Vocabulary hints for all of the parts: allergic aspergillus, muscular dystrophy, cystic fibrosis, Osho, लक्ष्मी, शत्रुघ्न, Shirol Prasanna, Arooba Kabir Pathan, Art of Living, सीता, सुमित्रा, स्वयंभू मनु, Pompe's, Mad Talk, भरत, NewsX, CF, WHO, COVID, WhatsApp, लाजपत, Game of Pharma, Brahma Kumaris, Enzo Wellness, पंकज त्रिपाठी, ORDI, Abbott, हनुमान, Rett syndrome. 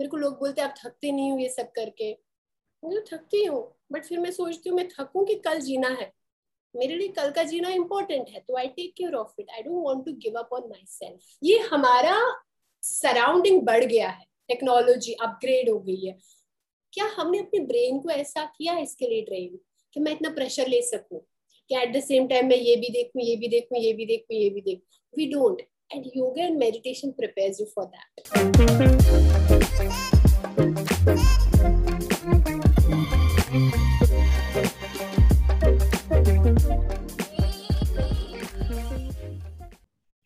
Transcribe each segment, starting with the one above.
मेरे को लोग बोलते हैं आप थकते नहीं हो ये सब करके, मैं तो थकती हूँ बट फिर मैं सोचती हूँ मैं थकूँ कि कल जीना है, मेरे लिए कल का जीना इम्पोर्टेंट है, तो I take care of it, I don't want to give up on my self. ये हमारा सराउंडिंग बढ़ गया है, टेक्नोलॉजी अपग्रेड हो गई है, क्या हमने अपने ब्रेन को ऐसा किया है इसके लिए ट्रेन कि मैं इतना प्रेशर ले सकूं कि एट द सेम टाइम मैं ये भी देखूं ये भी देखूं ये भी देखूं ये भी देखूं, we don't, and yoga and meditation prepares you for that.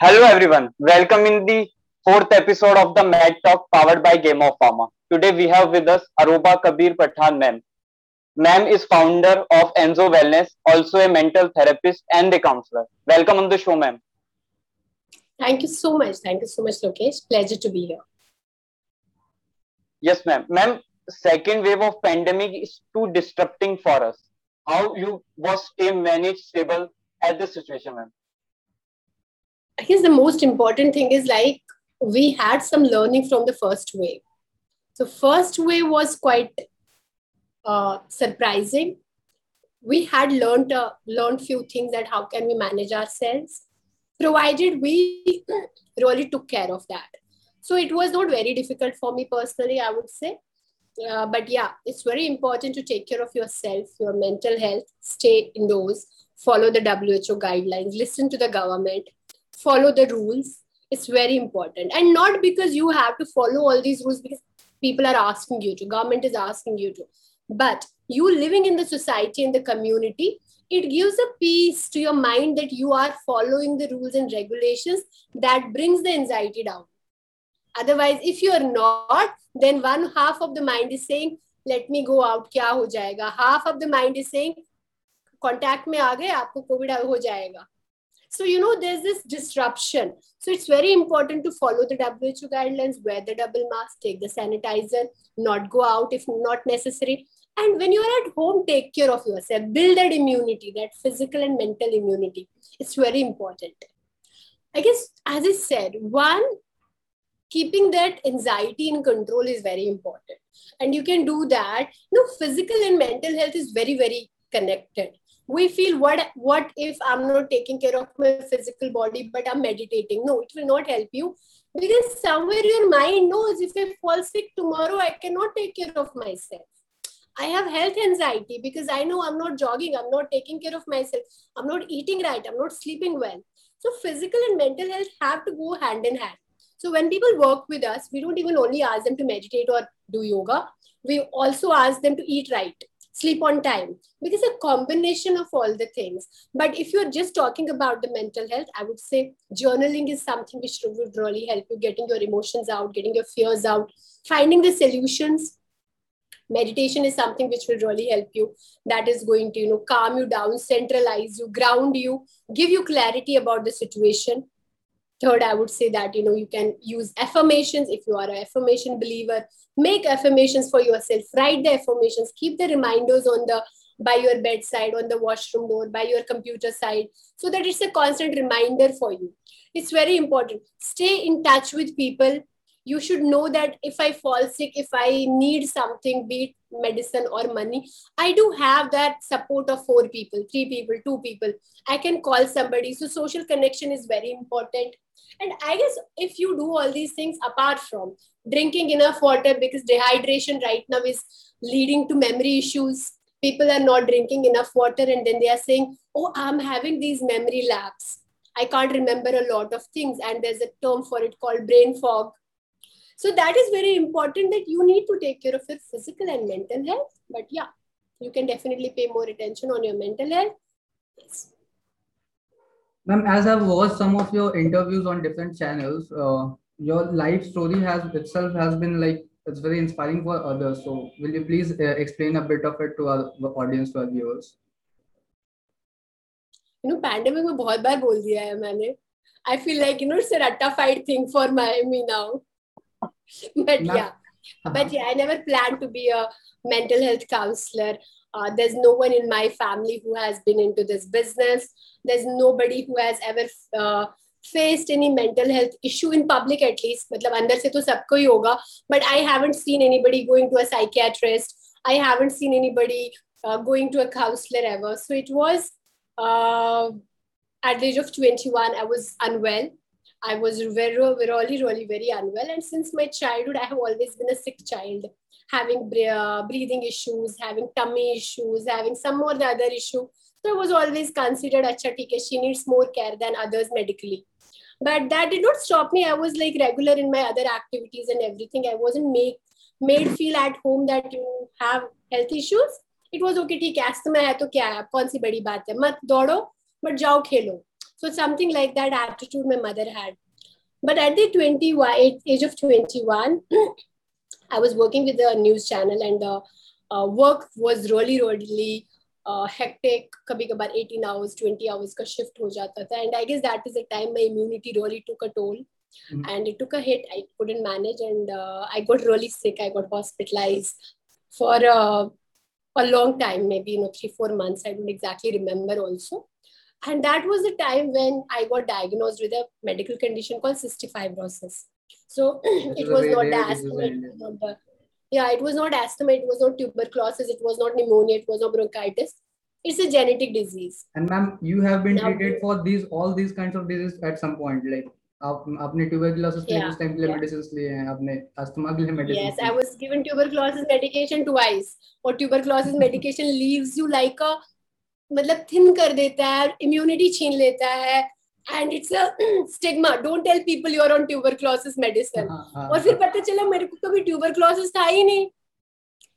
Hello everyone, welcome in the fourth episode of the Mad Talk powered by Game of Pharma. Today we have with us Arooba Kabir Pathan ma'am. Ma'am is founder of Enzo Wellness, also a mental therapist and a counselor. Welcome on the show ma'am. Thank you so much. Thank you so much Lokesh. Pleasure to be here. Yes ma'am. Ma'am, second wave of pandemic is too disrupting for us. How you was stay managed stable at this situation ma'am? I guess the most important thing is like we had some learning from the first wave. So first wave was quite surprising. We had learned few things that how can we manage ourselves, provided we really took care of that. So it was not very difficult for me personally, I would say. But yeah, it's very important to take care of yourself, your mental health, stay indoors, follow the WHO guidelines, listen to the government, follow the rules. It's very important, and not because you have to follow all these rules because people are asking you to, government is asking you to, but you living in the society and the community, it gives a peace to your mind that you are following the rules and regulations. That brings the anxiety down. Otherwise, if you are not, then one half of the mind is saying, let me go out, kya ho jayega? Half of the mind is saying, contact mein aa gaye, aapko COVID ho jayega. So, you know, there's this disruption. So it's very important to follow the WHO guidelines, wear the double mask, take the sanitizer, not go out if not necessary. And when you're at home, take care of yourself, build that immunity, that physical and mental immunity. It's very important. I guess, as I said, one, keeping that anxiety in control is very important. And you can do that. You know, physical and mental health is very, very connected. We feel what if I'm not taking care of my physical body, but I'm meditating. No, it will not help you because somewhere your mind knows if I fall sick tomorrow, I cannot take care of myself. I have health anxiety because I know I'm not jogging. I'm not taking care of myself. I'm not eating right. I'm not sleeping well. So physical and mental health have to go hand in hand. So when people work with us, we don't even only ask them to meditate or do yoga. We also ask them to eat right, sleep on time, because a combination of all the things. But if you're just talking about the mental health, I would say journaling is something which would really help you getting your emotions out, getting your fears out, finding the solutions. Meditation is something which will really help you. That is going to, you know, calm you down, centralize you, ground you, give you clarity about the situation. Third, I would say that, you know, you can use affirmations. If you are an affirmation believer, make affirmations for yourself, write the affirmations, keep the reminders on the, by your bedside, on the washroom door, by your computer side, so that it's a constant reminder for you. It's very important. Stay in touch with people. You should know that if I fall sick, if I need something, be it medicine or money, I do have that support of 4 people, 3 people, 2 people. I can call somebody. So social connection is very important. And I guess if you do all these things, apart from drinking enough water, because dehydration right now is leading to memory issues. People are not drinking enough water and then they are saying, oh, I'm having these memory lapses. I can't remember a lot of things. And there's a term for it called brain fog. So that is very important that you need to take care of your physical and mental health. But yeah, you can definitely pay more attention on your mental health. Yes. Ma'am, as I've watched some of your interviews on different channels, your life story has been like, it's very inspiring for others. So will you please explain a bit of it to our audience, to our viewers? You know, pandemic mein bahut baar bol diya hai maine. I feel like, you know, it's a ratified thing for me now. But yeah, I never planned to be a mental health counselor. There's no one in my family who has been into this business. There's nobody who has ever faced any mental health issue in public at least. मतलब अंदर से तो सबको ही होगा. But I haven't seen anybody going to a psychiatrist. I haven't seen anybody going to a counselor ever. So it was at the age of 21, I was unwell. I was really, very unwell. And since my childhood, I have always been a sick child, having breathing issues, having tummy issues, having some or the other issue. So I was always considered, "Achha, theek hai, she needs more care than others medically." But that did not stop me. I was like regular in my other activities and everything. I wasn't made feel at home that you have health issues. It was okay, theek hai, asthma hai to kya hai, kaun si badi baat hai, mat daudo, but jao khelo. So something like that attitude my mother had. But at the age of 21, I was working with the news channel and the work was really hectic. Kabhi kabar 18 hours, 20 hours ka shift ho jata tha. And I guess that is the time my immunity really took a toll. Mm-hmm. And it took a hit. I couldn't manage and I got really sick. I got hospitalized for a long time, maybe 3-4 months. I don't exactly remember also. And that was the time when I got diagnosed with a medical condition called cystic fibrosis. So it was not asthma, it was not asthma, it was not tuberculosis, it was not pneumonia, it was not bronchitis. It's a genetic disease. And ma'am, you have been treated for all these kinds of diseases at some point, like आपने tuberculosis के लिए time के लिए medicines लिए हैं, आपने asthma के लिए medicines. Yes, I was given tuberculosis medication twice. और tuberculosis medication leaves you like a thin कर देता है, immunity छीन लेता है. And it's a stigma. Don't tell people you're on tuberculosis medicine. और फिर पता चला मेरे को कभी tuberculosis था ही नहीं.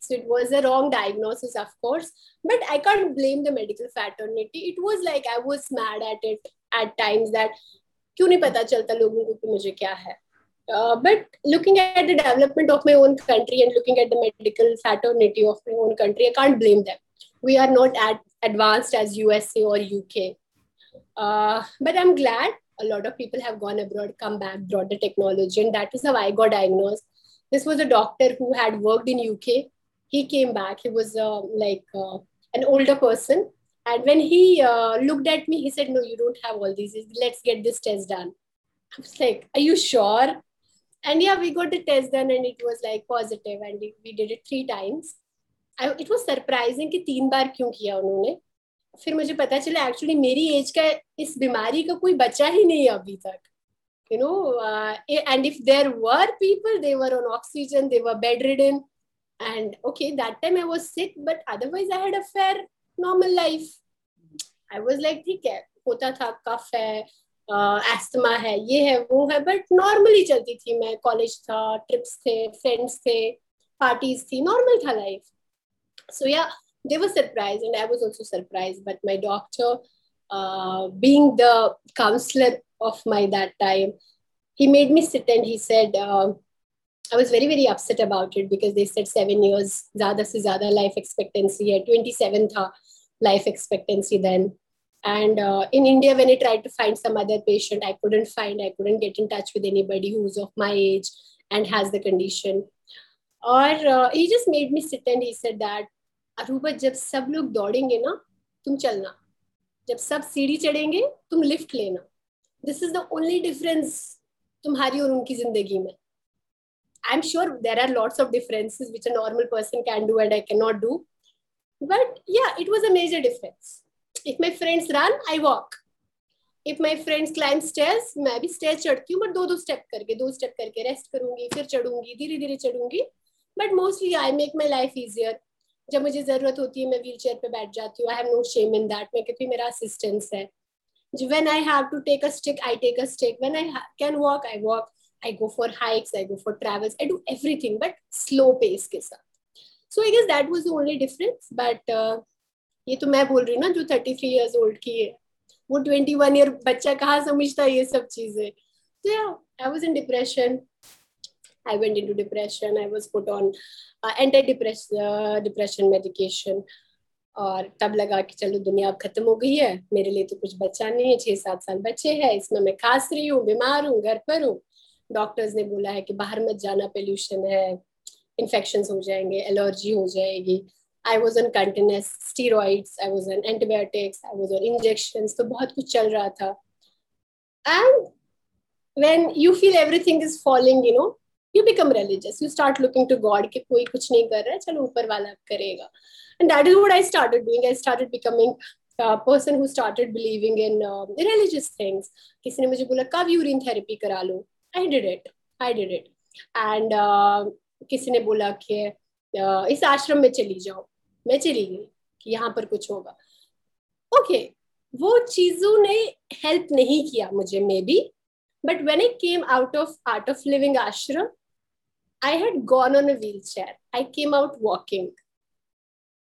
So it was a wrong diagnosis, of course. But I can't blame the medical fraternity. It was like I was mad at it at times that क्यों नहीं पता चलता लोगों को कि मुझे क्या है. But looking at the development of my own country and looking at the medical fraternity of my own country, I can't blame them. We are not as advanced as USA or UK. But I'm glad a lot of people have gone abroad, come back, brought the technology, and that is how I got diagnosed. This was a doctor who had worked in UK. He came back. He was an older person. And when he looked at me, he said, "No, you don't have all these. Let's get this test done." I was like, "Are you sure?" And yeah, we got the test done and it was positive. And we did it 3 times. It was surprising कि 3 बार क्यों किया उन्होंने. फिर मुझे पता चला actually मेरी as का इस बीमारी का कोई बच्चा ही नहीं है अभी तक. You know, and if there were people, they were on oxygen, they were bedridden. And okay, that time I was sick, but otherwise I had a fair normal life. I was like ठीक है, होता था, कफ है, asthma है, ये है, वो है, बट नॉर्मली चलती थी मैं. कॉलेज था, ट्रिप्स थे, फ्रेंड्स थे, पार्टीज थी, नॉर्मल था लाइफ. सो या, they were surprised and I was also surprised, but my doctor, being the counselor of my that time, he made me sit and he said, I was very, very upset about it because they said 7 years, zyada se zyada life expectancy hai, 27 tha life expectancy then. And in India, when I tried to find some other patient, I couldn't get in touch with anybody who's of my age and has the condition. Or he just made me sit and he said that, "Aruba, जब सब लोग दौड़ेंगे ना, तुम चलना. जब सब सीढ़ी चढ़ेंगे, तुम लिफ्ट लेना. This is the only difference तुम्हारी और उनकी जिंदगी में. I am sure there are lots of differences which a normal person can do and I can not do, but yeah, it was a major difference. If my friends run, I walk. If my friends climb stairs, मैं भी stair चढ़ती हूँ, but 2 step करके rest करूंगी, फिर चढ़ूंगी, धीरे धीरे चढ़ूंगी. But mostly I make my life easier. जब मुझे जरूरत होती है मैं व्हील चेयर पे बैठ जाती हूँ. I have no shame in that. मैं क्योंकि मेरा असिस्टेंस है. When I have to take a stick, I take a stick. When I can walk, I walk. I go for hikes, I go for travels. I do everything but slow pace के साथ. So I guess that was the only difference. But ये तो मैं बोल रही हूँ ना, जो 33 ईयर्स ओल्ड की है, वो 21 ईयर बच्चा कहाँ समझता है ये सब चीजें. तो yeah, I was in depression. I went into depression. I was put on anti-depression medication. और तब लगा कि चलो दुनिया अब खत्म हो गई है, मेरे लिए तो कुछ बचा नहीं है. 6-7 साल बचे हैं, इसमें मैं खास रही हूँ, बीमार हूँ, घर पर हूँ. डॉक्टर्स ने बोला है कि बाहर मत जाना, पोल्यूशन है, इन्फेक्शन हो जाएंगे, एलर्जी हो जाएगी. I was on continuous steroids, I was on antibiotics, I was on injection. तो बहुत कुछ चल रहा था. And when you feel everything is falling, you know, you become religious. You start looking to God कि कोई कुछ नहीं कर रहा है, चलो ऊपर वाला करेगा. And that is what I started doing. I started becoming a person who started believing in religious things. किसी ने मुझे बोला कब urine therapy करा लो. I did it. And किसी ने बोला कि इस आश्रम में चली जाओ. मैं चली गई कि यहाँ पर कुछ होगा. Okay, वो चीजों ने help नहीं किया मुझे maybe. But when I came out of Art of Living ashram, I had gone on a wheelchair. I came out walking.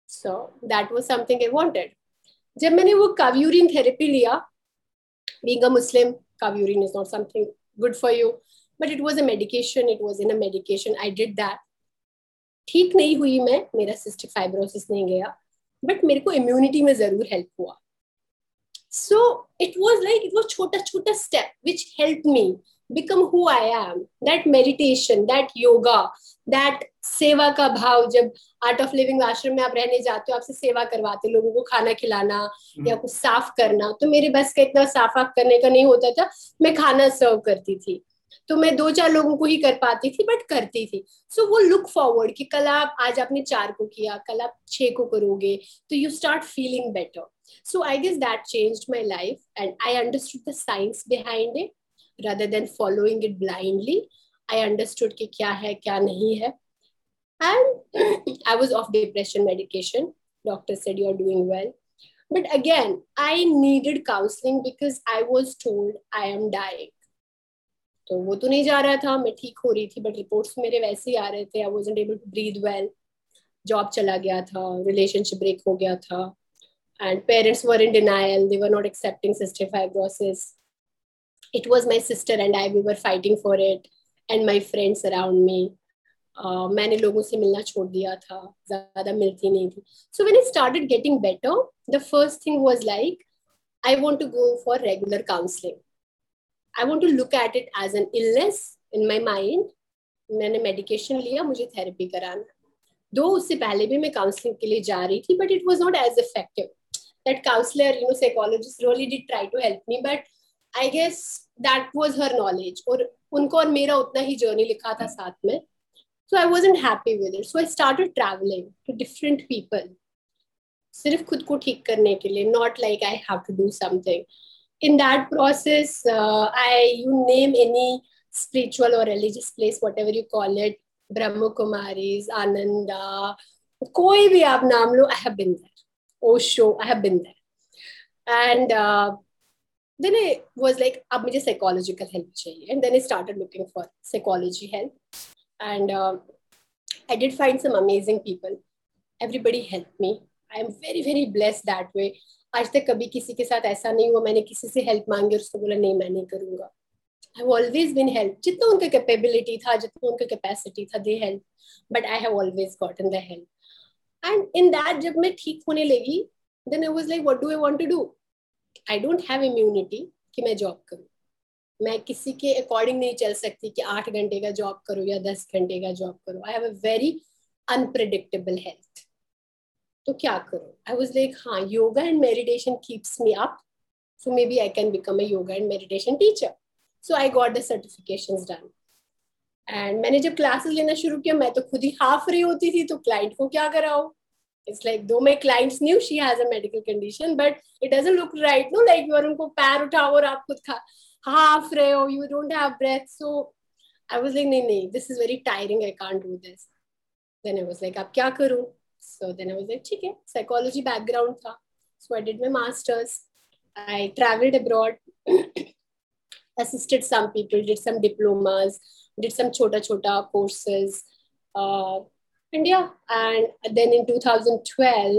So that was something I wanted. जब मैंने वो काव्यूरिन therapy लिया, being a Muslim, काव्यूरिन is not something good for you, but it was a medication. It was in a medication. I did that. ठीक नहीं हुई मैं, मेरा cystic fibrosis नहीं गया, but मेरे को immunity में जरूर help हुआ. So it was छोटा step which helped me become who I am. That meditation, that yoga, that सेवा का भाव. जब आर्ट ऑफ लिविंग आश्रम में आप रहने जाते हो, आपसे सेवा करवाते, लोगों को खाना खिलाना या कुछ साफ करना. तो मेरे बस का इतना साफ आप करने का नहीं होता था. मैं खाना सर्व करती थी तो मैं 2-4 लोगों को ही कर पाती थी, बट करती थी. सो वो लुक फॉरवर्ड कि कल आप, आज आपने 4 को किया, कल आप 6 को करोगे, तो you start feeling better. So I guess that changed my life and I understood the science behind it rather than following it blindly. I understood कि क्या है क्या नहीं है. And I was off depression medication. Doctor said you are doing well. But again, I needed counseling because I was told I am dying. तो वो तो नहीं जा रहा था, मैं ठीक हो रही थी, but reports मेरे वैसे ही आ रहे थे. I wasn't able to breathe well. Job चला गया था, relationship break हो गया था. And parents were in denial. They were not accepting cystic fibrosis. It was my sister and I. We were fighting for it, and my friends around me. मैंने लोगों से मिलना छोड़ दिया था. ज़्यादा मिलती नहीं थी. So when I started getting better, the first thing was like, I want to go for regular counseling. I want to look at it as an illness in my mind. मैंने medication लिया, मुझे therapy कराना. दो उससे पहले भी मैं counseling के लिए जा रही थी, but it was not as effective. That counselor, you know, psychologist really did try to help me, but I guess that was her knowledge. और उनको और मेरा उतना ही journey लिखा था साथ में. So I wasn't happy with it. So I started traveling to different people. सिर्फ खुद को ठीक करने के लिए, not like I have to do something. In that process, you name any spiritual or religious place, whatever you call it, Brahma Kumaris, Ananda, कोई भी आप नाम लो, I have been there. Osho, I have been there. And then I was like, अब मुझे psychological help चाहिए. And then I started looking for psychology help. And I did find some amazing people. Everybody helped me. I am very, very blessed that way. आज तक कभी किसी के साथ ऐसा नहीं हुआ मैंने किसी से help मांगी और उसको बोला नहीं मैं नहीं करूँगा. I've always been helped. जितना उनका capability था, जितना उनका capacity था, they helped. But I have always gotten the help. And in that, जब मैं ठीक होने लगी, then I was like, what do I want to do? I don't have immunity कि मैं job करूँ. मैं किसी के according नहीं चल सकती कि 8 घंटे का job करो या 10 घंटे का job करो. I have a very unpredictable health. तो क्या करूँ? I was like, हाँ, yoga and meditation keeps me up. So maybe I can become a yoga and meditation teacher. So I got the certifications done. And मैंने जब classes लेना शुरू किया, मैं तो खुद ही हाफ रही होती थी, तो क्लाइंट को क्या कराऊं. It's like though my clients knew she has a medical condition, but it doesn't look right, no, like you are उनको पैर उठाओ और आप खुद हाफ रहे हो, you don't have breath. So I was like नहीं, this is very tiring, I can't do this. Then I was like अब क्या करूं. So then I was like ठीक है, psychology background था. So I did my masters. I traveled abroad, assisted some people, did some diplomas. Did some chota courses, and yeah. And then in 2014,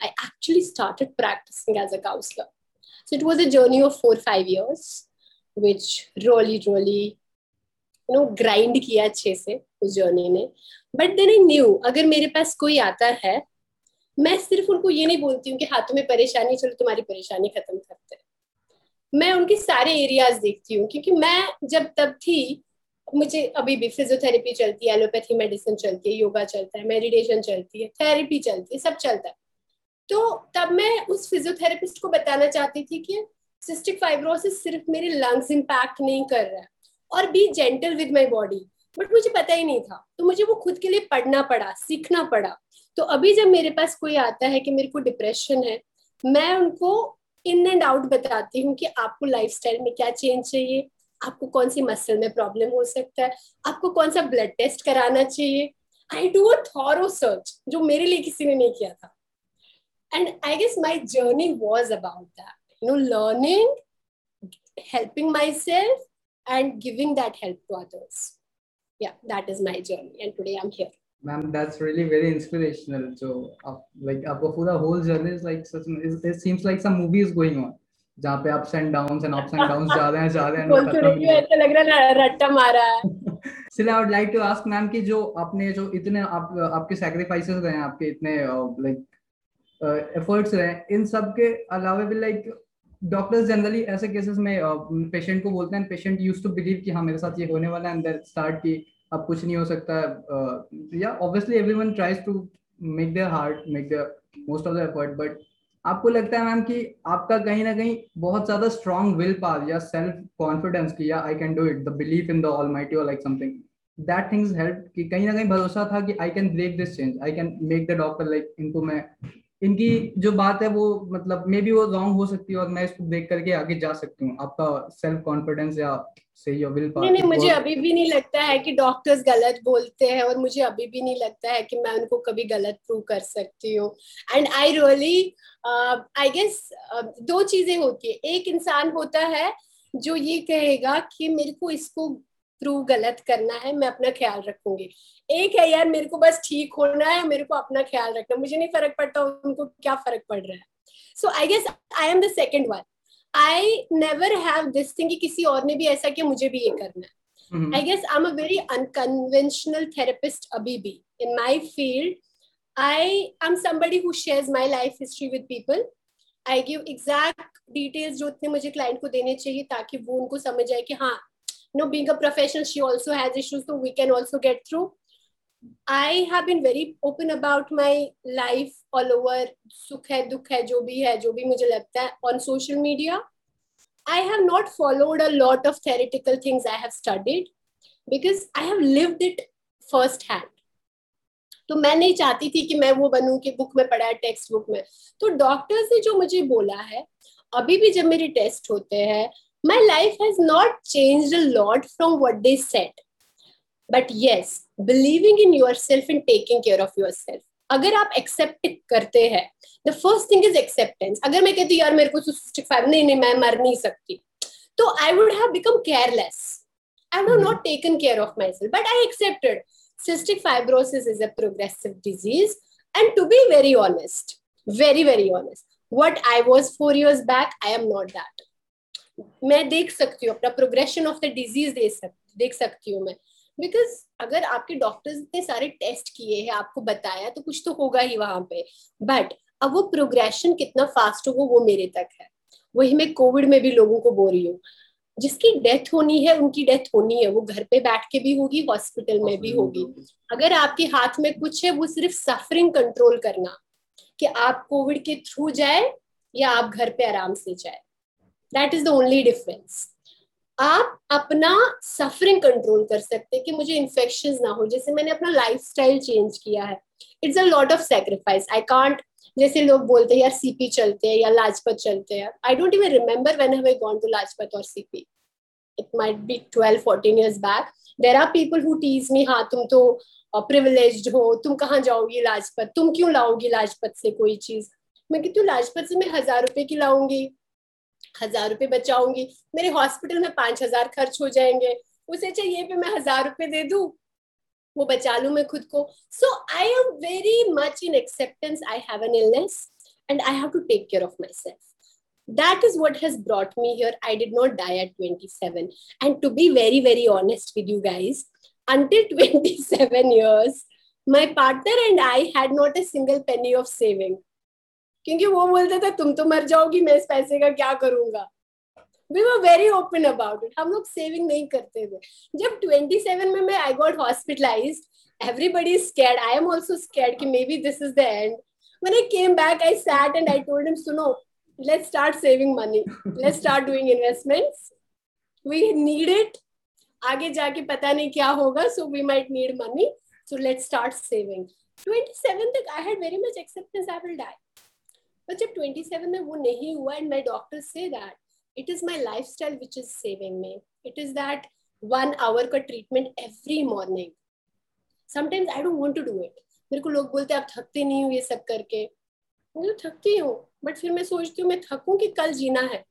I actually started practicing as a counselor. So it was a journey of 4-5 years, which really, you know, grind किया अच्छे से उस journey ने. But then I knew अगर मेरे पास कोई आता है, मैं सिर्फ उनको ये नहीं बोलती हूँ कि हाँ तुम्हें परेशानी, चलो तुम्हारी परेशानी खत्म करते हैं. मैं उनके सारे एरियाज देखती हूँ क्योंकि मैं जब तब थी, मुझे अभी भी फिजियोथेरेपी चलती है, एलोपैथी मेडिसिन चलती है, योगा चलता है, मेडिटेशन चलती है, थेरेपी चलती है, सब चलता है. तो तब मैं उस फिजियोथेरेपिस्ट को बताना चाहती थी कि सिस्टिक फाइब्रोसिस सिर्फ मेरे लंग्स इम्पैक्ट नहीं कर रहा है, और be gentle with my body, but मुझे पता ही नहीं था, तो मुझे वो खुद के लिए पढ़ना पड़ा, सीखना पड़ा। तो अभी जब मेरे पास कोई आता है कि मेरे को डिप्रेशन है, मैं उनको इन एंड आउट बताती हूँ कि आपको लाइफस्टाइल में क्या चेंज चाहिए, आपको कौन सी मसल में प्रॉब्लम हो सकता है, आपको कौन सा ब्लड टेस्ट कराना चाहिए। I do a thorough search जो मेरे लिए किसी ने नहीं किया था, and I guess my journey was about that, you know, learning, helping my self and giving that help to others. Yeah, that is my journey and today I'm here. Ma'am, that's really very inspirational. So, like, the whole journey is like, it seems like some movie is going on. जहाँ पे ups and downs जा रहे हैं रट्टा मारा है। Still, I would like to ask, ma'am, कि जो आपने जो इतने आपके sacrifices रहे हैं, आपके इतने like efforts रहे हैं, इन सब के अलावा भी like डॉक्टर्स जनरली ऐसे केसेस में पेशेंट को बोलते हैं, पेशेंट यूज्ड टू बिलीव कि हाँ मेरे साथ ये होने वाला है, एंड देयर स्टार्ट कि अब कुछ नहीं हो सकता है, या obviously everyone tries to make their heart, make their most of the effort, but आपको लगता है मैम कि आपका कहीं ना कहीं बहुत ज्यादा स्ट्रांग विल पावर या सेल्फ कॉन्फिडेंस की, या I can do it, the belief in the almighty और like something that things help, कि कहीं ना कहीं भरोसा था कि I can break this change, I can make the doctor like इनको मैं इनकी जो बात है वो मतलब मे बी वो रॉन्ग हो सकती है और मैं इसको देख करके आगे जा सकती हूँ। आपका सेल्फ कॉन्फिडेंस या सही और विल पावर। नहीं, मुझे अभी भी नहीं लगता है कि डॉक्टर्स गलत बोलते हैं, और मुझे अभी भी नहीं लगता है कि मैं उनको कभी गलत प्रूव कर सकती हूँ। And I really I guess दो चीजें होती है, एक इंसान होता है जो ये कहेगा कि मेरे को इसको प्रूव गलत करना है, मैं अपना ख्याल रखूंगी, एक है यार मेरे को बस ठीक होना है, मेरे को अपना ख्याल रखना, मुझे नहीं फर्क पड़ता उनको क्या फर्क पड़ रहा है। So I guess I am the second one, I never have this thing कि किसी और ने भी ऐसा किया मुझे भी ये करना है। I guess I am a very unconventional therapist अभी भी in my field. I am somebody who shares my life history with people, I give exact details जो उतने मुझे क्लाइंट को देने चाहिए ताकि वो उनको समझ आए कि हाँ, you know, being a professional, she also has issues, so we can also get through. I have been very open about my life all over, sukh hai, dukh hai, jo bhi mujhe lagta hai, on social media. I have not followed a lot of theoretical things I have studied, because I have lived it firsthand. तो मैं नहीं चाहती थी कि मैं वो बनूं कि book में पढ़ा है, टेक्स्ट बुक में। तो डॉक्टर्स ने जो मुझे बोला है, अभी भी जब मेरे टेस्ट होते हैं, my life has not changed a lot from what they said, but yes, believing in yourself and taking care of yourself, agar aap accept karte hai, the first thing is acceptance. Agar main kehti yaar mere ko cystic fibrosis, nahi main mar nahi sakti, to I would have become careless, I would have not taken care of myself, but I accepted cystic fibrosis is a progressive disease, and to be very honest, very honest, what I was 4 years back, I am not that. मैं देख सकती हूँ अपना progression of the disease, देख सकती हूँ मैं, because अगर आपके डॉक्टर्स इतने सारे टेस्ट किए हैं, आपको बताया, तो कुछ तो होगा ही वहां पे। बट अब वो प्रोग्रेशन कितना फास्ट होगा वो मेरे तक है। वही मैं कोविड में भी लोगों को बोल रही हूँ, जिसकी डेथ होनी है उनकी डेथ होनी है, वो घर पे बैठ के भी होगी, हॉस्पिटल में भी होगी। अगर आपके हाथ में कुछ है, वो सिर्फ सफरिंग कंट्रोल करना, कि आप कोविड के थ्रू जाए या आप घर पे आराम से जाए, That is the only difference. आप अपना सफरिंग कंट्रोल कर सकते हैं कि मुझे इन्फेक्शन ना हो, जैसे मैंने अपना लाइफस्टाइल चेंज किया है। It's a lot of sacrifice, I can't, जैसे लोग बोलते हैं यार सीपी चलते हैं या लाजपत चलते हैं, I don't even remember when have I gone to लाजपत और CP, it might be 12-14 years back. There are people who tease me, हाँ तुम तो privileged हो, तुम कहाँ जाओगी लाजपत, तुम क्यों लाओगी लाजपत से कोई चीज। मैं कहती हूँ लाजपत से मैं 1,000 रुपये की लाऊंगी, 1,000 रुपये बचाऊंगी, मेरे हॉस्पिटल में 5,000 खर्च हो जाएंगे, उसे चाहिए पे मैं 1,000 रुपये दे दूं, वो बचा लूं मैं खुद को। So I am very much in acceptance, I have an illness and I have to take care of myself. That is what has brought me here. I did not die at 27, and to be very honest with you guys, until 27 years my partner and I had not a single penny of saving, क्योंकि वो बोलते थे तुम तो मर जाओगी, मैं इस पैसे का क्या करूंगा। We were very open about it, हम लोग सेविंग नहीं करते थे। जब 27 में मैं I got hospitalised, everybody is scared, I am also scared कि maybe this is the end. When I came back I sat and I told him, सुनो let's start saving money. Let's start doing investments. We need it. आगे जाके पता नहीं क्या होगा. So we might need money. So let's start saving. 27 तक I had very much acceptance I will die. But जब 27 में वो नहीं हुआ and my doctors say that it is my lifestyle which is saving me. It is that 1 hour का treatment every morning. Sometimes I don't want to do it. मेरे को लोग बोलते हैं आप थकते नहीं हो ये सब करके. मैं तो थकती हूँ बट फिर मैं सोचती हूँ मैं थकूँ कि कल जीना है.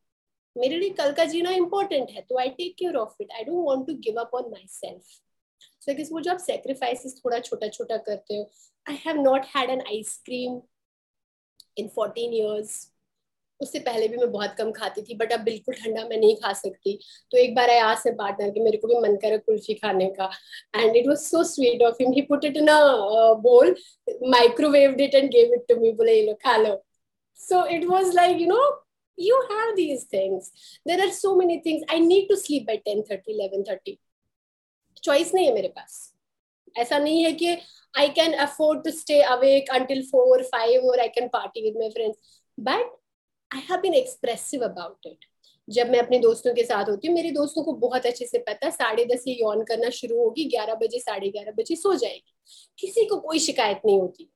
मेरे लिए कल का जीना इम्पोर्टेंट है तो I take care of it. I don't want to give up on my self. So किस वो जो आप सेक्रीफाइसेस थोड़ा छोटा छोटा करते हो. I have not had an ice cream in 14 years. उससे पहले भी मैं बहुत कम खाती थी बट अब बिल्कुल ठंडा मैं नहीं खा सकती. तो एक बार आई आस्क्ड माय पार्टनर कि मेरे को भी मन करे कुल्फी खाने का and it was so sweet of him. He put it in a bowl, microwaved it and gave it to me. बोले ये लो खा लो. So it was like you know you have these things. There are so many things. I need to sleep by 10:30, 11:30. Choice नहीं है मेरे पास. ऐसा नहीं है कि I can afford to stay awake until 4-5 और I can party with my friends. But I have been expressive about it. जब मैं अपने दोस्तों के साथ होती हूँ, मेरे दोस्तों को बहुत अच्छे से पता 10:30 ये यॉन करना शुरू होगी, 11 बजे 11:30 सो जाएगी. किसी को कोई शिकायत नहीं होती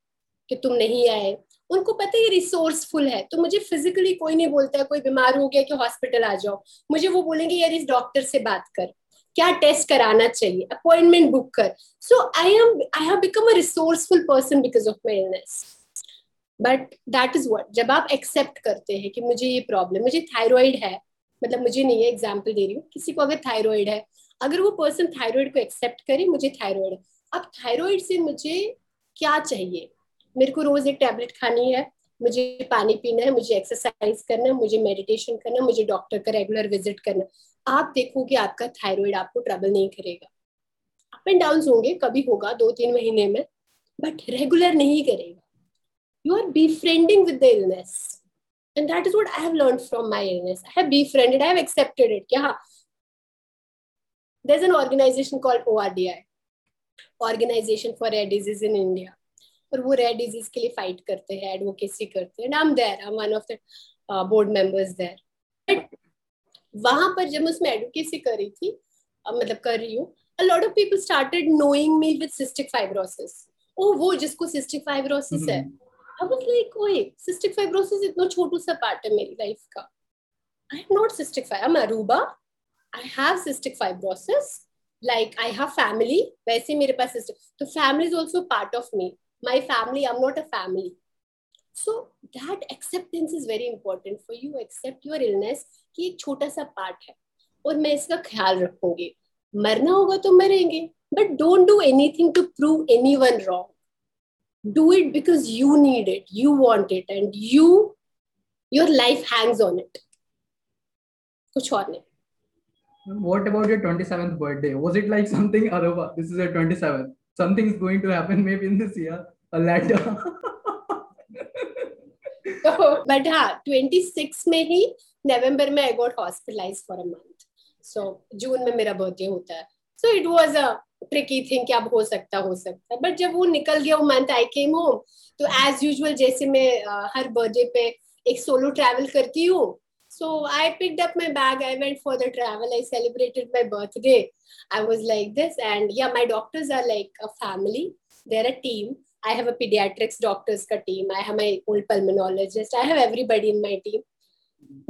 कि तुम नहीं आए. उनको पता है ये रिसोर्सफुल है. तो मुझे फिजिकली कोई नहीं बोलता है कोई बीमार हो गया कि हॉस्पिटल आ जाओ. मुझे वो बोलेंगे यार इस डॉक्टर से बात कर, क्या टेस्ट कराना चाहिए, अपॉइंटमेंट बुक कर. So I have become a resourceful person because of my illness. But that is what, जब आप एक्सेप्ट करते हैं कि मुझे ये प्रॉब्लम, मुझे थायराइड है, मतलब मुझे नहीं है, एग्जाम्पल दे रही हूँ, किसी को अगर थायराइड है, अगर वो पर्सन थायराइड को एक्सेप्ट करे मुझे थायराइड है. अब थायराइड से मुझे क्या चाहिए, मेरे को रोज एक टैबलेट खानी है, मुझे पानी पीना है, मुझे एक्सरसाइज करना है, मुझे मेडिटेशन करना है, मुझे डॉक्टर का रेगुलर विजिट करना. आप देखो कि आपका थायराइड आपको ट्रबल नहीं करेगा. अप एंड डाउन होंगे, कभी होगा 2-3 महीने में, बट रेगुलर नहीं करेगा. You are befriending with the illness. And that is what I have learned from my illness. I have befriended, I have accepted it. Yeah. There's an organization called ORDI, Organization for Rare Disease in India. और वो rare disease के लिए fight करते हैं, advocacy करते हैं. And I'm there. I'm one of the board members there. But वहाँ पर जब मैं उसमें advocacy कर रही थी, मतलब कर रही हूँ, a lot of people started knowing me with cystic fibrosis. Oh, वो जिसको cystic fibrosis है. I was like, "Oi, cystic fibrosis इतना छोटू सा part है मेरी life का. I am not cystic fibrosis. I'm Arooba. I have cystic fibrosis. Like I have family. वैसे मेरे पास cystic. तो family is also part of me. My family. I'm not a family. So that acceptance is very important for you. Accept your illness कि एक छोटा सा part है. और मैं इसका ख्याल रखूँगी. मरना होगा तो मरेंगे. But don't do anything to prove anyone wrong. Do it because you need it, you want it, and you, your life hangs on it. कुछ और नहीं. What about your 27th birthday? Was it like something, Arooba, this is your 27th. Something is going to happen maybe in this year or later. But हाँ, 26 में ही नवंबर में I got hospitalized for a month. So जून में मेरा birthday होता है. So it was a tricky thing कि अब हो सकता है. बट जब वो निकल गया वो मंथ, आई केम होम. तो एज यूजुअल जैसे मैं हर बर्थडे पे एक सोलो ट्रैवल करती हूँ, so I picked up my bag, I went for the travel, I celebrated my birthday. I was like this and या my doctors are like a family. There are team. I have a paediatrics doctors का team, I have my old pulmonologist, I have everybody in my team.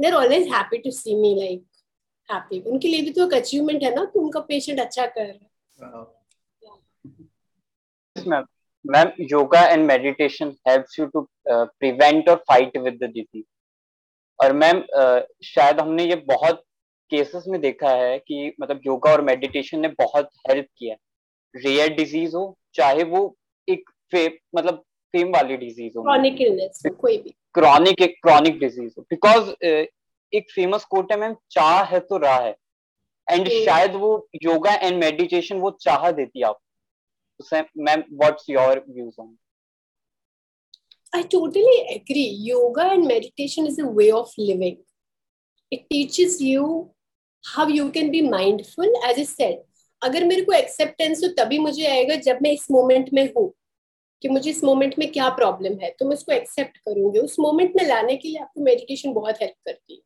They are always happy to see me like happy. उनके लिए भी तो एक achievement है ना कि उनका पेशेंट अच्छा कर रहा है. Ma'am, yoga and meditation helps you to prevent or fight with the disease. और मैम शायद हमने ये बहुत केसेस में देखा है कि मतलब योगा और मेडिटेशन ने बहुत हेल्प किया. रेयर डिजीज हो, चाहे वो एक मतलब फेम वाली डिजीज हो, क्रॉनिक इलनेस, कोई भी क्रॉनिक डिजीज हो. बिकॉज एक फेमस कोट है मैम, चाह है तो राह है. एंड शायद वो योगा एंड मेडिटेशन वो चाह देती है आपको. Ma'am what's your views on? I totally agree. Yoga and meditation is a way of living. It teaches you how you can be mindful. As I said, अगर मेरे को एक्सेप्टेंस हो तभी मुझे आएगा जब मैं इस मोमेंट में हूँ. कि मुझे इस मोमेंट में क्या प्रॉब्लम है, तो मैं उसको एक्सेप्ट करूंगी। उस मोमेंट में लाने के लिए आपको मेडिटेशन बहुत हेल्प करती है।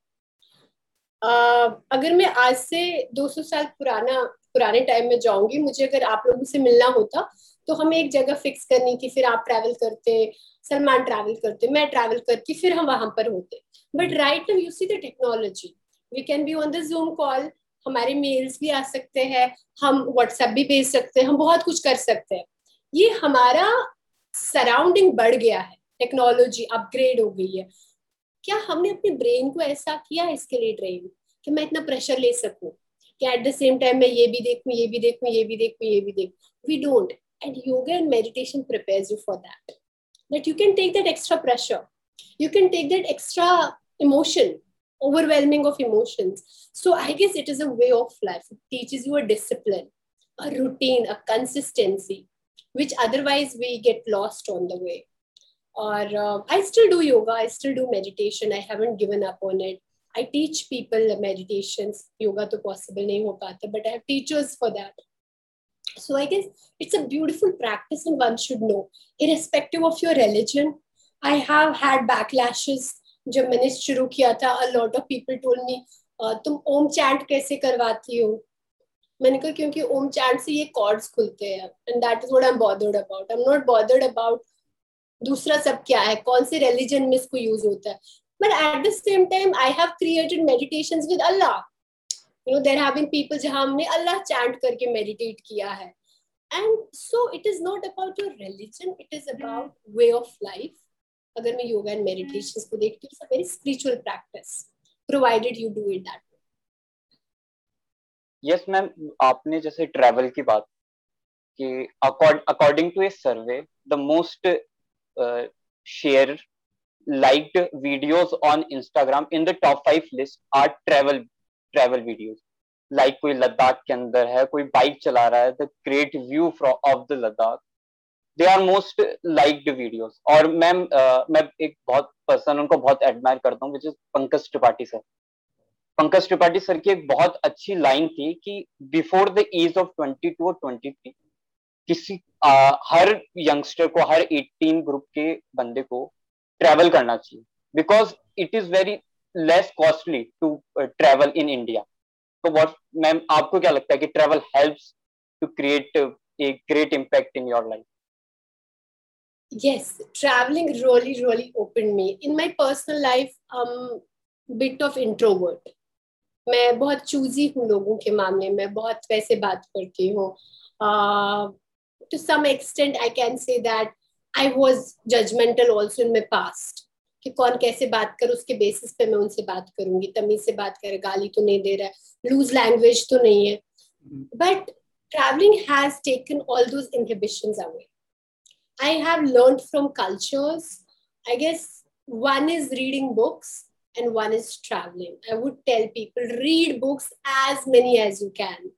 अगर मैं आज से 200 साल पुराने टाइम में जाऊंगी, मुझे अगर आप लोगों से मिलना होता तो हमें एक जगह फिक्स करनी कि फिर आप ट्रैवल करते, सलमान ट्रैवल करते, मैं ट्रैवल करती, फिर हम वहां पर होते। But right now you see the technology, we can be on the Zoom call, हमारे मेल्स भी आ सकते हैं, हम व्हाट्सएप भी भेज सकते हैं, हम बहुत कुछ कर सकते हैं। ये हमारा सराउंडिंग बढ़ गया है, टेक्नोलॉजी अपग्रेड हो गई है। क्या हमने अपने ब्रेन को ऐसा किया है इसके लिए ट्रेन कि मैं इतना प्रेशर ले सकूं, कि एट द सेम टाइम मैं ये भी देखूं, ये भी देखूं, ये भी देखूं, ये भी देखूं? We don't. And yoga and meditation prepares you for that, that you can take that extra pressure, you can take that extra emotion, overwhelming of emotions. So I guess it is a way of life. It teaches you a discipline, a routine, a consistency, which otherwise we get lost on the way. Or I still do yoga, I still do meditation. I haven't given up on it. I teach people meditations. Yoga to possible nahi ho pata, but I have teachers for that. So I guess it's a beautiful practice and one should know, irrespective of your religion. I have had backlashes. जब मैंने शुरू किया था, a lot of people told me, तुम ओम chant कैसे करवाती हो? मैंने कहा क्योंकि ओम चैंट से ये कॉर्ड्स खुलते हैं, and that is what I'm bothered about. I'm not bothered about दूसरा सब क्या है, कौन से religion में इसको यूज होता है. But at the same time, I have created meditations with Allah. You know, there have been people जहाँ हमने अल्लाह चैंट करके meditate किया है. And so it is not about your religion, it is about way of life. अगर मैं yoga and meditation को देखती हूँ, very spiritual practice, provided you do it that way. Yes ma'am, आपने जैसे ट्रैवल की बात कि according to a survey the most share liked videos on Instagram in the top 5 list are travel videos, like कोई लद्दाख के अंदर है, कोई बाइक चला रहा है, the great view of the Ladakh, they are most liked videos. और मैम मैं एक बहुत पर्सन उनको बहुत एडमायर करता हूँ, which is पंकज त्रिपाठी sir. पंकज त्रिपाठी sir की एक बहुत अच्छी लाइन थी कि बिफोर द एज ऑफ 22 और 23 किसी हर यंगस्टर को, हर 18 ग्रुप के बंदे को ट्रैवल करना चाहिए, because it is very less costly to travel in India. तो व्हाट मैम आपको क्या लगता है कि travel helps to create a great impact in your life? Yes, traveling really opened me. In my personal life, bit of introvert. मैं बहुत choosy हूँ लोगों के मामले में, बहुत वैसे बात करती हूँ। To some extent, I can say that I was judgmental also in my past. कि कौन कैसे बात कर, उसके बेसिस पे मैं उनसे बात करूँगी, तमीज से बात कर, गाली तो नहीं दे रहा है, लूज लैंग्वेज तो नहीं है। But traveling has taken all those inhibitions away. I have learned from cultures. I guess one is reading books and one is traveling. I would tell people, read books as many as you can.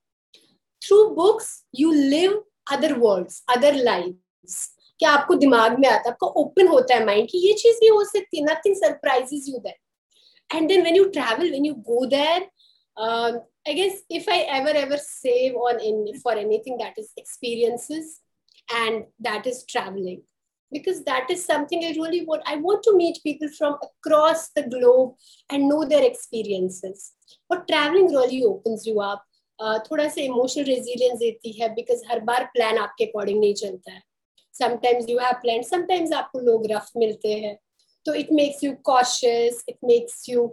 Through books, you live other worlds, other lives. कि आपको दिमाग में आता, आपका open होता है mind कि ये चीज भी हो सकती है. Nothing surprises you there. And then when you travel, when you go there, I guess if I ever save on for anything, that is experiences. And that is traveling, because that is something I really want. I want to meet people from across the globe and know their experiences. But traveling really opens you up. थोड़ा सा emotional resilience देती है, because her bar plan आपके according नहीं चलता है. Sometimes you have planned, sometimes आपको लोग rough मिलते हैं. So it makes you cautious. It makes you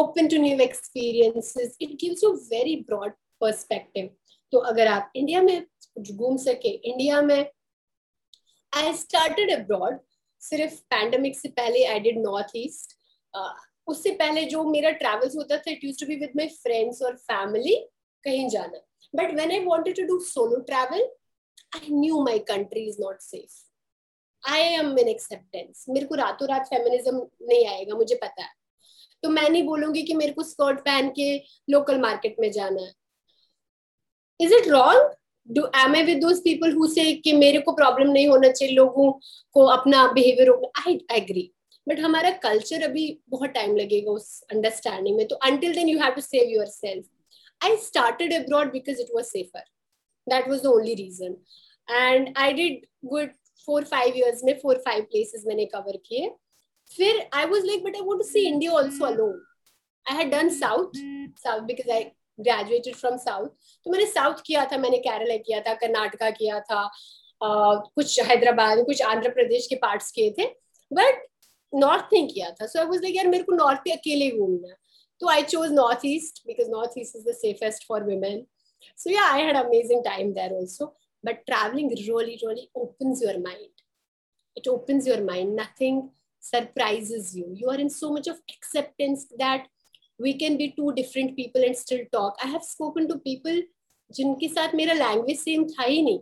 open to new experiences. It gives you very broad perspective. तो अगर आप India में घूम सके, India में I started abroad. सिर्फ pandemic से पहले I did North East. उससे पहले जो मेरा travels होता था, it used to be with my friends or family, कहीं जाना. But when I wanted to do solo travel, I knew my country is not safe. I am in acceptance. मेरे को रातों रात feminism नहीं आएगा, मुझे पता है. तो मैं नहीं बोलूँगी कि मेरे को स्कर्ट पहन के local market में जाना है. Is it wrong? Am I with those people who say कि मेरे को प्रॉब्लम नहीं होना चाहिए, लोगों को अपना बिहेवियर? I agree, बट हमारा कल्चर अभी बहुत टाइम लगेगा उस अंडरस्टैंडिंग में. तो until then you have to save yourself. I started abroad because it was safer. That was the only reason. And I did good 4-5 years में 4-5 places मैंने cover किए. फिर I was like, but I want to see India also alone. I had done South because I graduated from South. तो मैंने South किया था, मैंने Kerala किया था, कर्नाटका किया था, कुछ हैदराबाद, कुछ आंध्र प्रदेश के पार्ट्स किए थे, but North नहीं किया था. So I was like, यार मेरे को North पे अकेले घूमना. So I chose North East because North East is the safest for women. So yeah, I had amazing time there also. But traveling really, really opens your mind. It opens your mind. Nothing surprises you. You are in so much of acceptance that we can be two different people and still talk. I have spoken to people जिनके साथ मेरा language same था ही नहीं.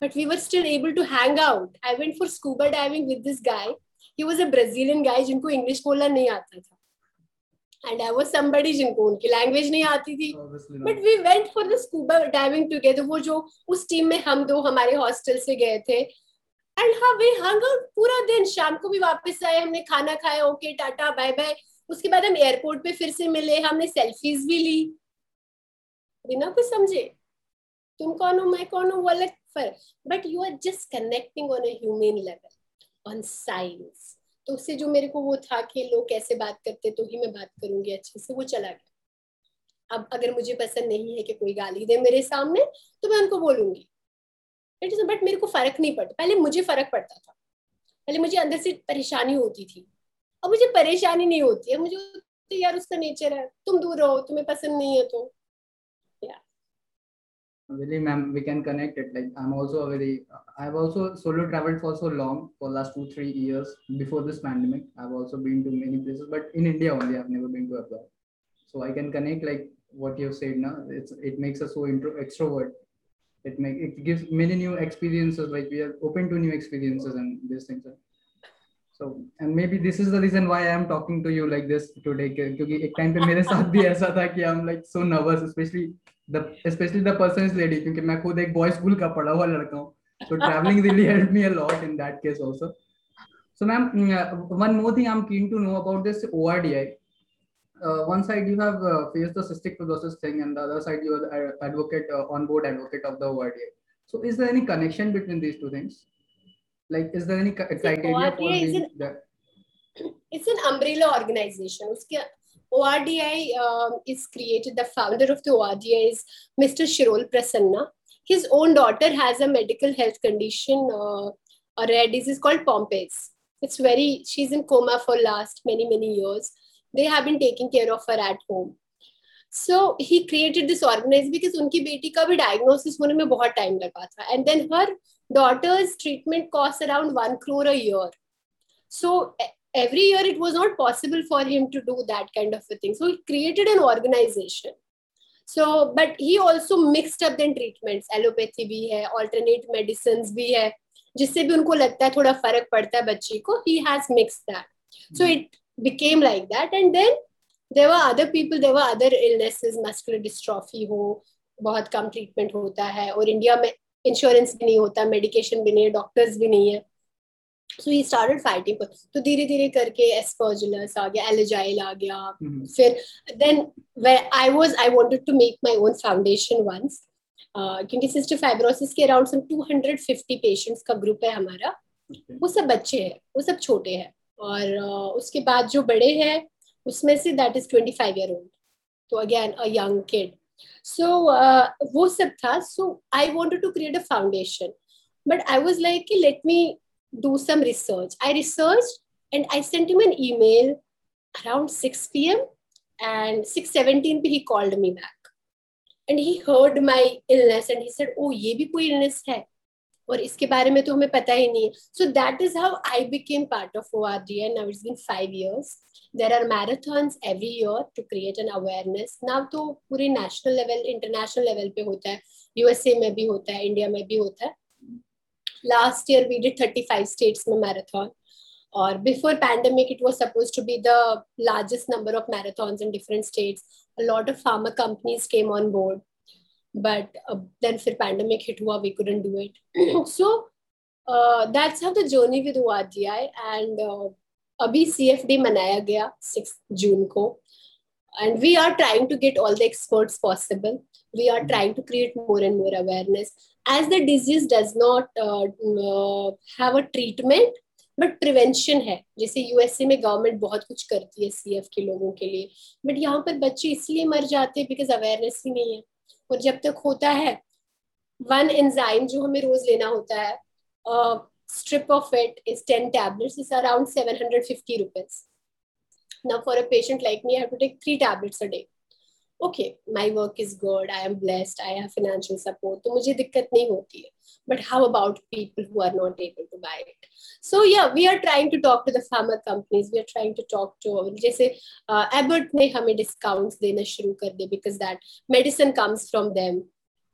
But we were still able to hang out. I went for scuba diving with this guy. He was a Brazilian guy जिनको English बोलना नहीं आता था. And I was somebody जिनको उनकी लैंग्वेज नहीं आती थी, but we went for the scuba diving together. वो जो उस टीम में हम दो हमारे हॉस्टल से गए थे, and हाँ we hung out पूरा दिन. शाम को भी वापस आए, हमने खाना खाया, okay टाटा बाय बाय. उसके बाद हम एयरपोर्ट पे फिर से मिले, हमने सेल्फीज भी ली बिना कुछ समझे. तुम कौन हो मैं कौन हूँ वो अलग फर्क, but you are just connecting on a human level on science. तो उससे जो मेरे को वो था कि लोग कैसे बात करते तो ही मैं बात करूंगी अच्छे से, वो चला गया. अब अगर मुझे पसंद नहीं है कि कोई गाली दे मेरे सामने तो मैं उनको बोलूंगी, बट मेरे को फर्क नहीं पड़ता. पहले मुझे फर्क पड़ता था, पहले मुझे अंदर से परेशानी होती थी. अब मुझे परेशानी नहीं होती है, मुझे तो यार उसका नेचर है, तुम दूर रहो, तुम्हें पसंद नहीं है तो really ma'am we can connect it. Like I've also solo traveled for so long for last 2-3 years before this pandemic. I've also been to many places, but in India only I've never been to abroad. So I can connect like what you've said now. It makes us so extrovert. It gives many new experiences. Like we are open to new experiences and these things. So and maybe this is the reason why I am talking to you like this today. Because एक time पे मेरे साथ भी ऐसा था कि I'm like so nervous, especially the person is lady, क्योंकि मैं खुद एक boys school का पढ़ा हुआ लड़का हूँ. So traveling really helped me a lot in that case also. So ma'am, one more thing I'm keen to know about this ORDI. One side you have faced the cystic fibrosis thing, and the other side you are on-board advocate of the ORDI. So is there any connection between these two things? Like is there any criteria for being that? It's an umbrella organization. ORDI is created, the founder of the ORDI is Mr. Shirol Prasanna. His own daughter has a medical health condition, a rare disease called Pompe's. She's in coma for last many years. They have been taking care of her at home. So he created this organization because unki beti ka bhi diagnosis hone mein bahut time laga tha. And then her daughter's treatment costs around 1 crore a year. So every year it was not possible for him to do that kind of a thing. So he created an organization. So, but he also mixed up then treatments. Allopathy bhi hai, alternate medicines bhi hai. Jisse bhi unko lagta hai thoda farak padta hai bachchi ko. He has mixed that. So it became like that. And then there were other people, there were other illnesses, muscular dystrophy ho, bahut kam treatment hota hai. Aur India mein insurance bhi nahi hota, medication bhi nahi hai, doctors bhi nahi hai. So he started fighting for. तो धीरे धीरे करके aspergillus आ गया, allergic आ गया. फिर then where I wanted to make my own foundation once, क्योंकि cystic fibrosis के around some 250 patients का ग्रुप है हमारा. वो सब बच्चे हैं, वो सब छोटे हैं, और उसके बाद जो बड़े हैं उसमें से that is 25-year-old. तो again a young kid. So वो सब था. So I wanted to create a foundation, but I was like let me do some research. I researched and I sent him an email around 6 p.m. and 6:17 he called me back. And he heard my illness and he said, oh, ये भी कोई illness है और इसके बारे में तो हमें पता ही नहीं है. So that is how I became part of ORDI and now it's been 5 years. There are marathons every year to create an awareness. Now तो पूरे national level, international level पे होता है. USA में भी होता है, India में भी होता है. Last year we did 35 states में marathon, और before pandemic it was supposed to be the largest number of marathons in different states. A lot of pharma companies came on board, but then फिर pandemic hit हुआ, we couldn't do it. So that's how the journey with ORDI. And अभी CF Day मनाया गया 6 June को, And we are trying to get all the experts possible. We are trying to create more and more awareness. As the disease does not have a treatment, but prevention है. जैसे USA में government बहुत कुछ करती है CF के लोगों के लिए. But यहाँ पर बच्चे इसलिए मर जाते हैं because awareness ही नहीं है. और जब तक होता है, one enzyme जो हमें रोज लेना होता है, strip of it is 10 tablets. It's around 750 rupees. Now for a patient like me, I have to take 3 tablets a day. Okay, my work is good. I am blessed. I have financial support. तो मुझे दिक्कत नहीं होती है. But how about people who are not able to buy it? So yeah, we are trying to talk to the pharma companies. We are trying to talk to, जैसे Abbott ने हमें discounts देना शुरू कर दे because that medicine comes from them.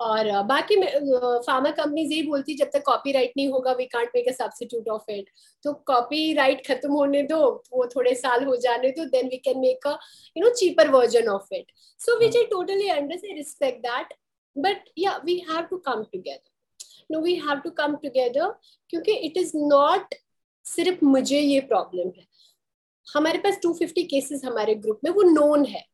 और बाकी pharma companies यही बोलती जब तक कॉपीराइट नहीं होगा we can't make a substitute of it. तो कॉपीराइट खत्म होने दो, वो थोड़े साल हो जाने दो, then we can make a you know cheaper version of it. So which I totally understand, respect that, but या we have to come together. No we have to come together क्योंकि इट इज नॉट सिर्फ मुझे ये problem है. हमारे पास 250 cases हमारे group में वो नोन है.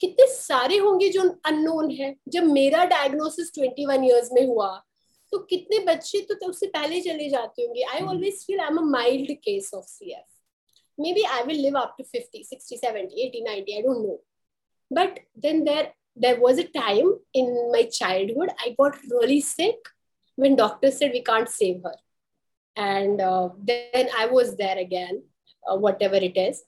कितने सारे होंगे जो अननोन है. जब मेरा डायग्नोसिस 21 इयर्स में हुआ तो कितने बच्चे तो उससे पहले चले जाते होंगे. I always feel I am a mild case of CF. Maybe I will live up to 50 60 70 80 90, I don't know. But then there was a time in my childhood I got really sick when doctor said we can't save her, and then I was there again whatever it is.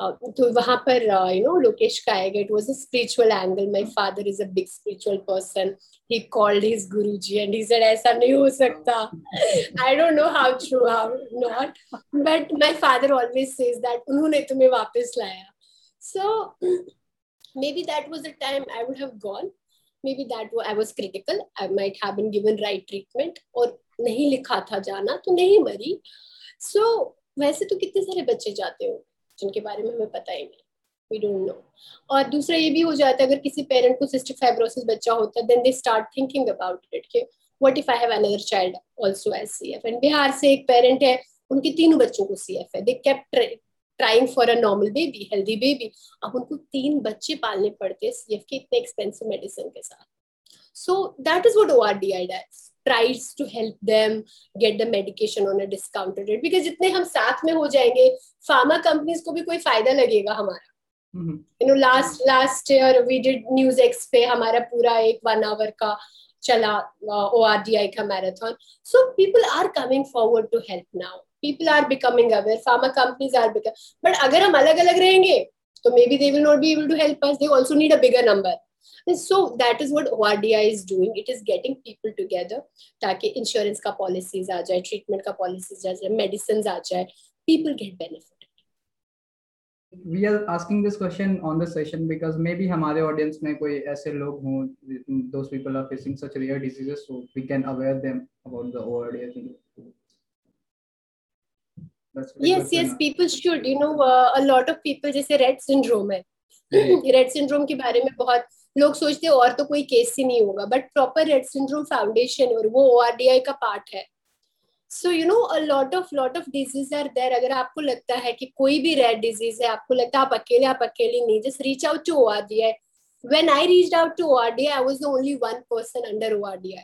तो वहाँ पर you know Lokesh का आएगा. It was a spiritual angle. My father is a big spiritual person. He called his Guruji and he said ऐसा नहीं हो सकता. I don't know how true how not, but my father always says that उन्होंने तुम्हें वापस लाया. So maybe that was a time I would have gone. Maybe that I was critical. I might have been given right treatment और नहीं लिखा था जाना तो नहीं मरी. सो वैसे तो कितने सारे बच्चे जाते हो जिनके बारे में हमें पता ही नहीं. We don't know. और दूसरा ये भी हो जाता है अगर किसी पेरेंट को cystic fibrosis बच्चा होता है then they start thinking about it कि what if I have another child also as CF. And Bihar से एक पेरेंट है, उनके 3 बच्चों को CF है. They kept trying for a normal baby, healthy baby. अब उनको 3 बच्चे पालने पड़ते हैं CF के इतने expensive medicine के साथ. So that is what ORDI does. Tries to help them get the medication on a discounted rate because जितने हम साथ में हो जाएंगे pharma companies को भी कोई फायदा लगेगा हमारा. You know, last year we did NewsX पे हमारा पूरा एक 1 hour का चला ORDI का marathon. So people are coming forward to help now. People are becoming aware. Pharma companies are becoming. But अगर हम अलग अलग रहेंगे तो maybe they will not be able to help us. They also need a bigger number. So that is what ORDI is doing. It is getting people together ताकि insurance का policies आ जाए, treatment का policies आ जाए, medicines आ जाए, people get benefited. We are asking this question on the session because maybe हमारे audience में कोई ऐसे लोग हों, those people are facing such rare diseases, so we can aware them about the ORDI thing. Yes, people should. You know, a lot of people जैसे Rett syndrome है. Rett syndrome के बारे में बहुत लोग सोचते हैं और तो कोई केस ही नहीं होगा, but proper red syndrome foundation और वो ORDI का पार्ट है. So you know a lot of disease are there. अगर आपको लगता है कि कोई भी रेड डिजीज है, आपको लगता है आप अकेले नहीं, just reach out to ORDI. When I reached out to ORDI I was the only one person under ORDI,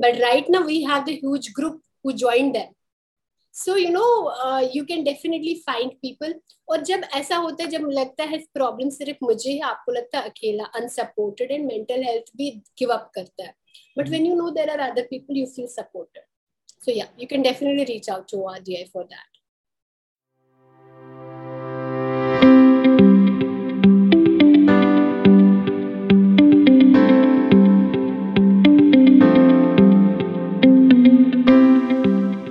but right now we have the huge group who joined them. So you know, you can definitely find people. और जब ऐसा होता है, जब लगता है problem सिर्फ मुझे है, आपको लगता है अकेला, unsupported, and mental health भी give up करता है. But when you know there are other people, you feel supported. So yeah, you can definitely reach out to ORDI for that.